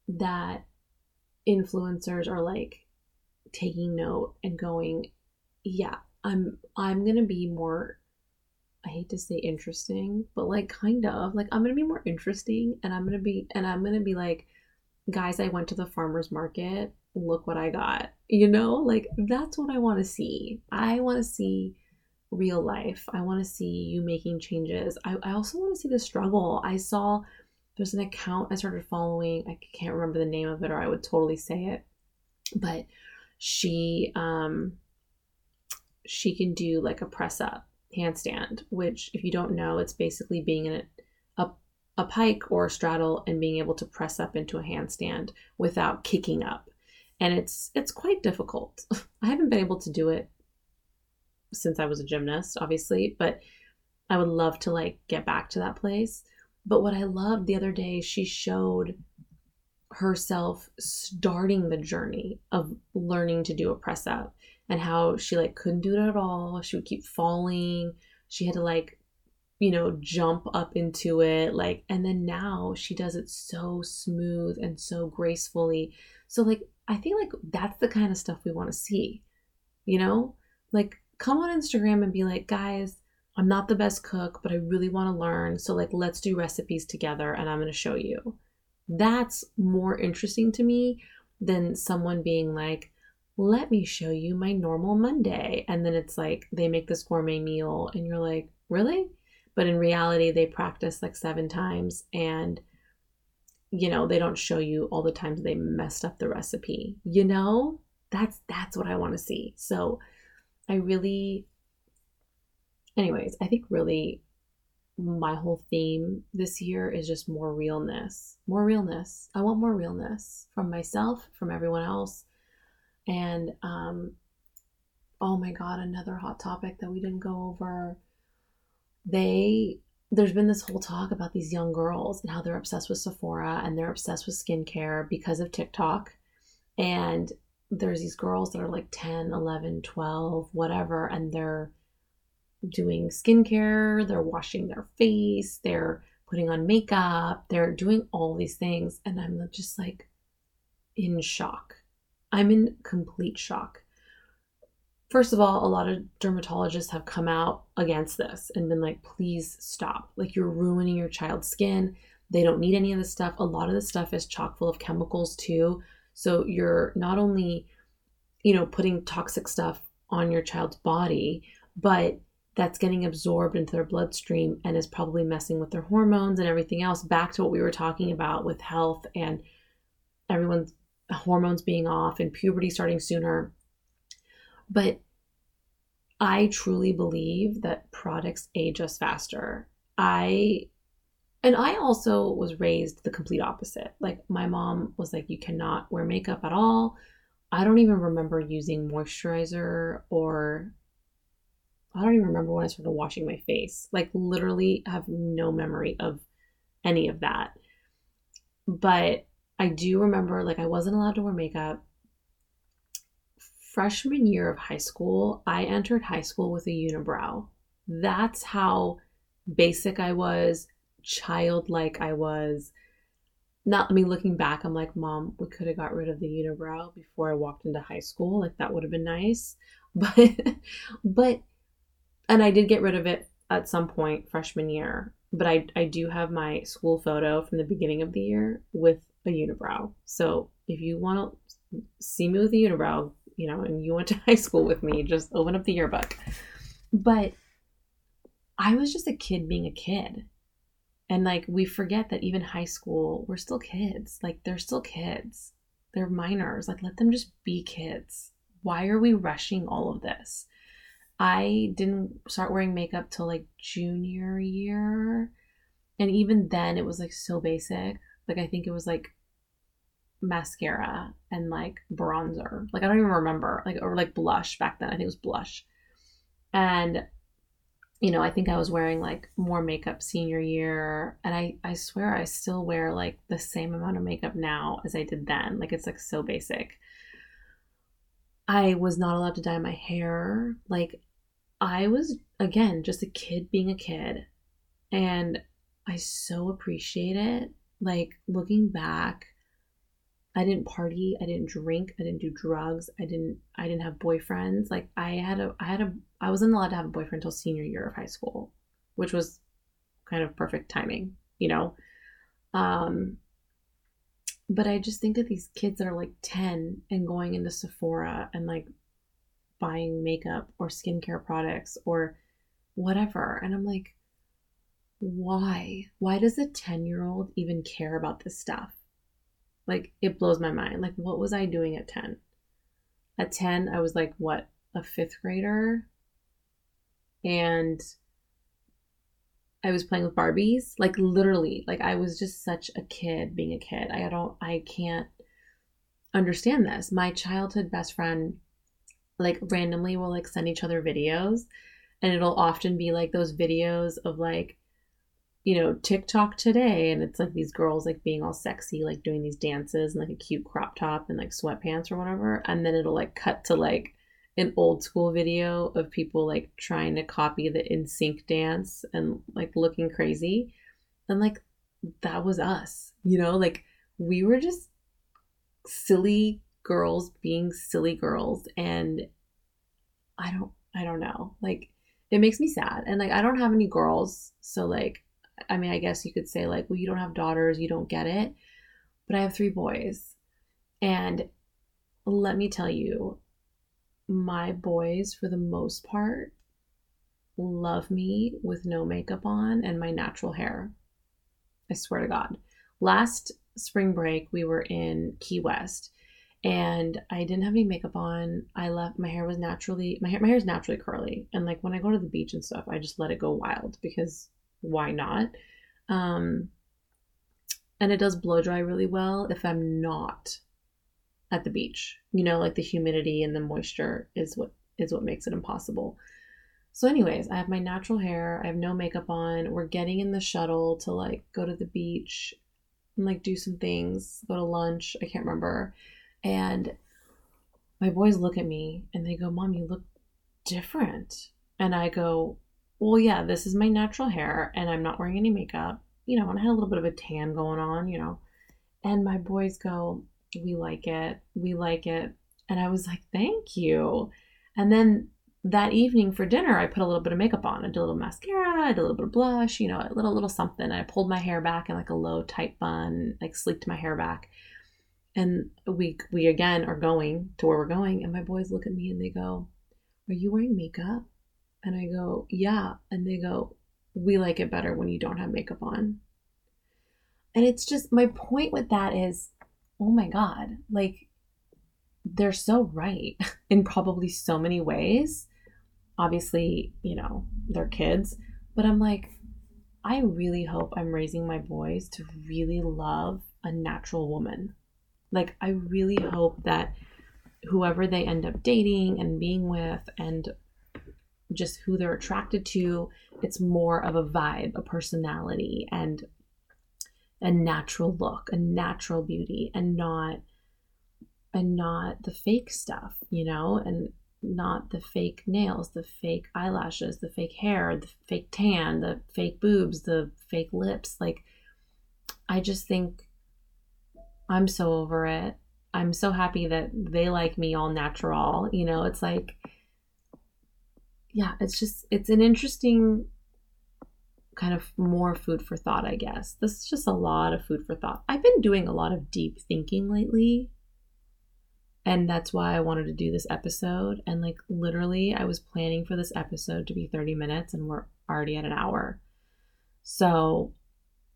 that influencers are, like, taking note and going, yeah, I'm, I'm going to be more, I hate to say interesting, but, like, kind of like, I'm going to be more interesting, and I'm going to be, and I'm going to be like, guys, I went to the farmer's market. Look what I got, you know, like, that's what I want to see. I want to see real life. I want to see you making changes. I, I also want to see the struggle. I saw there's an account I started following. I can't remember the name of it, or I would totally say it, but she, um, she can do, like, a press up handstand, which, if you don't know, it's basically being in a, a, a pike or a straddle and being able to press up into a handstand without kicking up. And it's, it's quite difficult. I haven't been able to do it since I was a gymnast, obviously, but I would love to, like, get back to that place. But what I loved the other day, she showed herself starting the journey of learning to do a press up, and how she, like, couldn't do it at all. She would keep falling. She had to, like, you know, jump up into it, like, and then now she does it so smooth and so gracefully. So, like, I think, like, that's the kind of stuff we want to see, you know, like, come on Instagram and be like, guys, I'm not the best cook, but I really want to learn. So, like, let's do recipes together, and I'm going to show you. That's more interesting to me than someone being like, let me show you my normal Monday. And then it's like, they make this gourmet meal and you're like, really? But in reality, they practice like seven times, and, you know, they don't show you all the times they messed up the recipe, you know, that's, that's what I want to see. So I really, anyways, I think really my whole theme this year is just more realness, more realness. I want more realness from myself, from everyone else. And, um, oh my God, another hot topic that we didn't go over. They, there's been this whole talk about these young girls and how they're obsessed with Sephora and they're obsessed with skincare because of TikTok. And there's these girls that are like ten, eleven, twelve, whatever, and they're doing skincare, they're washing their face, they're putting on makeup, they're doing all these things. And I'm just like in shock. I'm in complete shock. First of all, a lot of dermatologists have come out against this and been like, please stop. Like, you're ruining your child's skin. They don't need any of this stuff. A lot of this stuff is chock full of chemicals too. So you're not only, you know, putting toxic stuff on your child's body, but that's getting absorbed into their bloodstream and is probably messing with their hormones and everything else. Back to what we were talking about with health and everyone's hormones being off and puberty starting sooner. But I truly believe that products age us faster. I And I also was raised the complete opposite. Like, my mom was like, you cannot wear makeup at all. I don't even remember using moisturizer, or I don't even remember when I started washing my face. Like, literally have no memory of any of that. But I do remember, like, I wasn't allowed to wear makeup. Freshman year of high school, I entered high school with a unibrow. That's how basic I was. Childlike I was. Not, I mean, looking back, I'm like, Mom, we could have got rid of the unibrow before I walked into high school. Like, that would have been nice. But, but, and I did get rid of it at some point freshman year. But I, I do have my school photo from the beginning of the year with a unibrow. So if you want to see me with a unibrow, you know, and you went to high school with me, just open up the yearbook. But I was just a kid being a kid. And like, we forget that even high school, we're still kids. Like, they're still kids. They're minors. Like, let them just be kids. Why are we rushing all of this? I didn't start wearing makeup till like junior year. And even then it was like so basic. Like, I think it was like mascara and like bronzer. Like, I don't even remember. Like, or like blush back then. I think it was blush. And you know, I think I was wearing like more makeup senior year, and I, I swear I still wear like the same amount of makeup now as I did then. Like, it's like so basic. I was not allowed to dye my hair. Like, I was, again, just a kid being a kid, and I so appreciate it. Like, looking back, I didn't party. I didn't drink. I didn't do drugs. I didn't, I didn't have boyfriends. Like, I had a, I had a, I wasn't allowed to have a boyfriend until senior year of high school, which was kind of perfect timing, you know? Um, but I just think that these kids that are like ten and going into Sephora and like buying makeup or skincare products or whatever. And I'm like, why, why does a ten year old even care about this stuff? Like, it blows my mind. Like, what was I doing at ten? At ten, I was like, what, a fifth grader? And I was playing with Barbies. Like, literally, like, I was just such a kid being a kid. I don't, I can't understand this. My childhood best friend, like, randomly will like send each other videos, and it'll often be like those videos of like, you know, TikTok today, and it's like these girls like being all sexy, like doing these dances and like a cute crop top and like sweatpants or whatever, and then it'll like cut to like an old school video of people like trying to copy the NSYNC dance and like looking crazy. And like, that was us, you know? Like, we were just silly girls being silly girls, and I don't I don't know, like, it makes me sad. And like, I don't have any girls, so like, I mean, I guess you could say like, well, you don't have daughters, you don't get it, but I have three boys. And let me tell you, my boys, for the most part, love me with no makeup on and my natural hair. I swear to God. Last spring break, we were in Key West, and I didn't have any makeup on. I left, my hair was naturally, my hair, my hair is naturally curly. And like, when I go to the beach and stuff, I just let it go wild because why not? Um, and it does blow dry really well if I'm not at the beach. You know, like the humidity and the moisture is what is what makes it impossible. So anyways, I have my natural hair. I have no makeup on. We're getting in the shuttle to like go to the beach and like do some things, go to lunch. I can't remember. And my boys look at me and they go, "Mom, you look different." And I go, "Well, yeah, this is my natural hair and I'm not wearing any makeup." You know, and I had a little bit of a tan going on, you know. And my boys go, "We like it. We like it." And I was like, "Thank you." And then that evening for dinner, I put a little bit of makeup on. I did a little mascara, I did a little bit of blush, you know, a little, little something. I pulled my hair back in like a low tight bun, like sleeked my hair back. And we, we again are going to where we're going. And my boys look at me and they go, "Are you wearing makeup?" And I go, "Yeah." And they go, "We like it better when you don't have makeup on." And it's just, my point with that is, oh my God, like they're so right in probably so many ways. Obviously, you know, they're kids, but I'm like, I really hope I'm raising my boys to really love a natural woman. Like, I really hope that whoever they end up dating and being with and just who they're attracted to, it's more of a vibe, a personality, and a natural look, a natural beauty, and not and not the fake stuff, you know, and not the fake nails, the fake eyelashes, the fake hair, the fake tan, the fake boobs, the fake lips. Like, I just think I'm so over it. I'm so happy that they like me all natural. You know, it's like, yeah, it's just, it's an interesting kind of more food for thought, I guess. This is just a lot of food for thought. I've been doing a lot of deep thinking lately. And that's why I wanted to do this episode. And like, literally, I was planning for this episode to be thirty minutes and we're already at an hour. So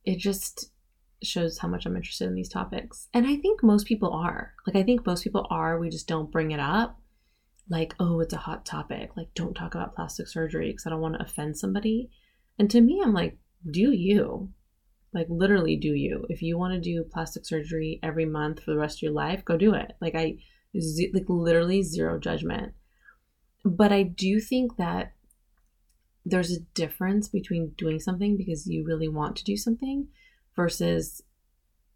it just shows how much I'm interested in these topics. And I think most people are. Like, I think most people are. We just don't bring it up. Like, oh, it's a hot topic. Like, don't talk about plastic surgery because I don't want to offend somebody. And to me, I'm like, do you? Like, literally do you. If you want to do plastic surgery every month for the rest of your life, go do it. Like, I, z- like literally zero judgment. But I do think that there's a difference between doing something because you really want to do something versus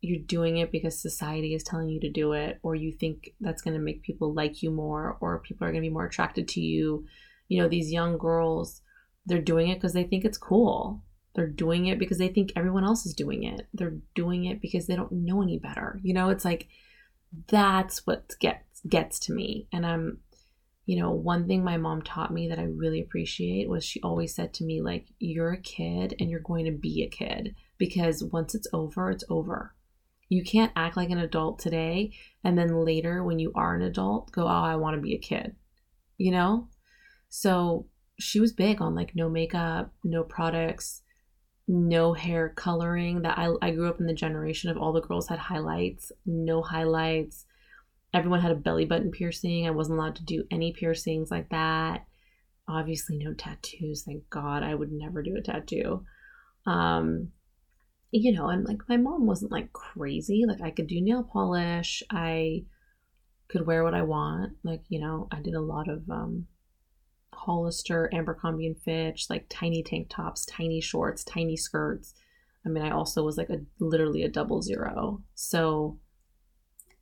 you're doing it because society is telling you to do it, or you think that's going to make people like you more, or people are going to be more attracted to you. You know, these young girls, they're doing it because they think it's cool. They're doing it because they think everyone else is doing it. They're doing it because they don't know any better. You know, it's like, that's what gets gets to me. And I'm, you know, one thing my mom taught me that I really appreciate was she always said to me, like, you're a kid and you're going to be a kid, because once it's over, it's over. You can't act like an adult today and then later when you are an adult go, oh, I want to be a kid, you know? So she was big on like no makeup, no products, no hair coloring. That I, I grew up in the generation of all the girls had highlights, no highlights. Everyone had a belly button piercing. I wasn't allowed to do any piercings like that. Obviously no tattoos. Thank God. I would never do a tattoo. Um, you know, and like my mom wasn't like crazy. Like I could do nail polish. I could wear what I want. Like, you know, I did a lot of um, Hollister, Abercrombie and Fitch, like tiny tank tops, tiny shorts, tiny skirts. I mean, I also was like a literally a double zero. So,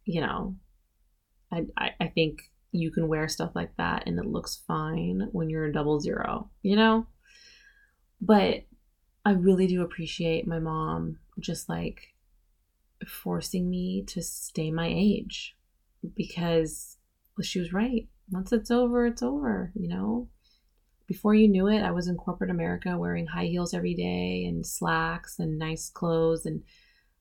you know, I, I, I think you can wear stuff like that and it looks fine when you're a double zero, you know? But I really do appreciate my mom just like forcing me to stay my age, because she was right. Once it's over, it's over, you know? Before you knew it, I was in corporate America wearing high heels every day and slacks and nice clothes, and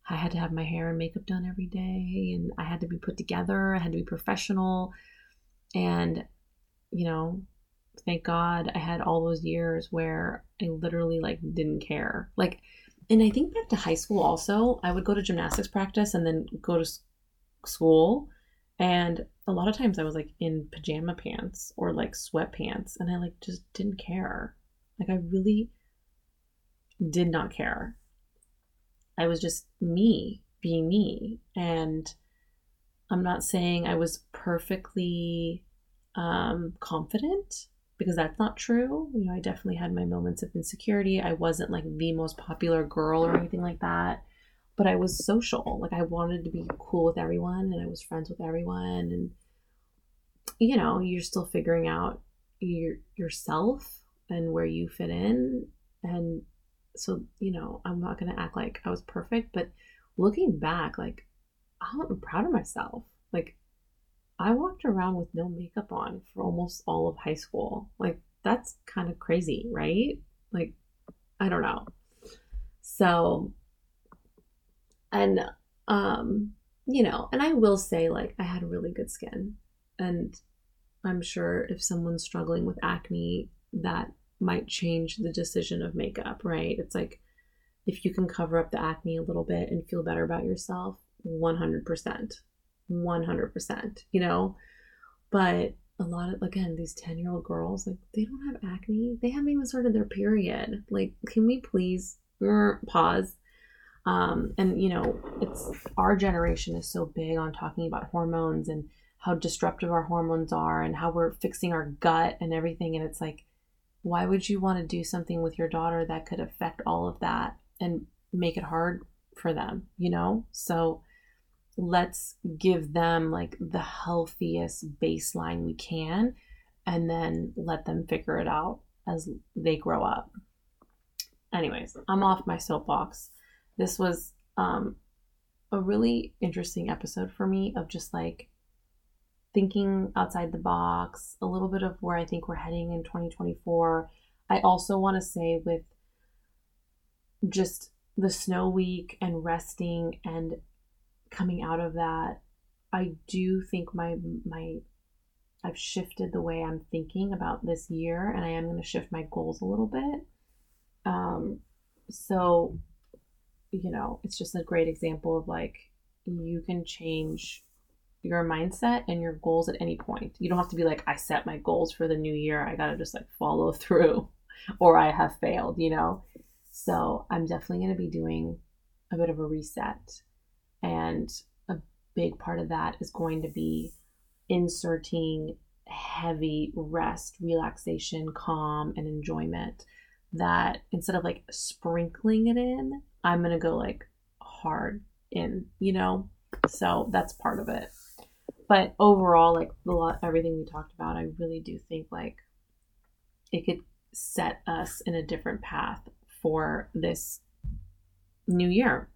I had to have my hair and makeup done every day, and I had to be put together. I had to be professional. And, you know, thank God I had all those years where I literally like didn't care. Like, and I think back to high school also, I would go to gymnastics practice and then go to school. And a lot of times I was like in pajama pants or like sweatpants, and I like just didn't care. Like I really, did not care. I was just me being me. And I'm not saying I was perfectly um, confident, because that's not true. You know, I definitely had my moments of insecurity. I wasn't like the most popular girl or anything like that, but I was social. Like I wanted to be cool with everyone and I was friends with everyone. And, you know, you're still figuring out your yourself and where you fit in. And so, you know, I'm not going to act like I was perfect, but looking back, like I'm proud of myself. Like I walked around with no makeup on for almost all of high school. Like that's kind of crazy, right? Like, I don't know. So, and, um, you know, and I will say like I had really good skin, and I'm sure if someone's struggling with acne, that might change the decision of makeup, right? It's like, if you can cover up the acne a little bit and feel better about yourself, one hundred percent, one hundred percent, you know, but a lot of, again, these ten year old girls, like they don't have acne. They haven't even started their period. Like, can we please pause? Um, and you know, it's our generation is so big on talking about hormones and how disruptive our hormones are and how we're fixing our gut and everything. And it's like, why would you want to do something with your daughter that could affect all of that and make it hard for them, you know? So let's give them like the healthiest baseline we can, and then let them figure it out as they grow up. Anyways, I'm off my soapbox. This was um, a really interesting episode for me of just like thinking outside the box, a little bit of where I think we're heading in twenty twenty-four. I also want to say, with just the snow week and resting and coming out of that, I do think my, my, I've shifted the way I'm thinking about this year, and I am going to shift my goals a little bit. Um, so, you know, it's just a great example of like, you can change your mindset and your goals at any point. You don't have to be like, I set my goals for the new year, I gotta just like follow through, or I have failed, you know? So I'm definitely gonna be doing a bit of a reset. And a big part of that is going to be inserting heavy rest, relaxation, calm, and enjoyment. That instead of like sprinkling it in, I'm gonna go like hard in, you know? So that's part of it. But overall, like the lot, everything we talked about, I really do think like it could set us in a different path for this new year.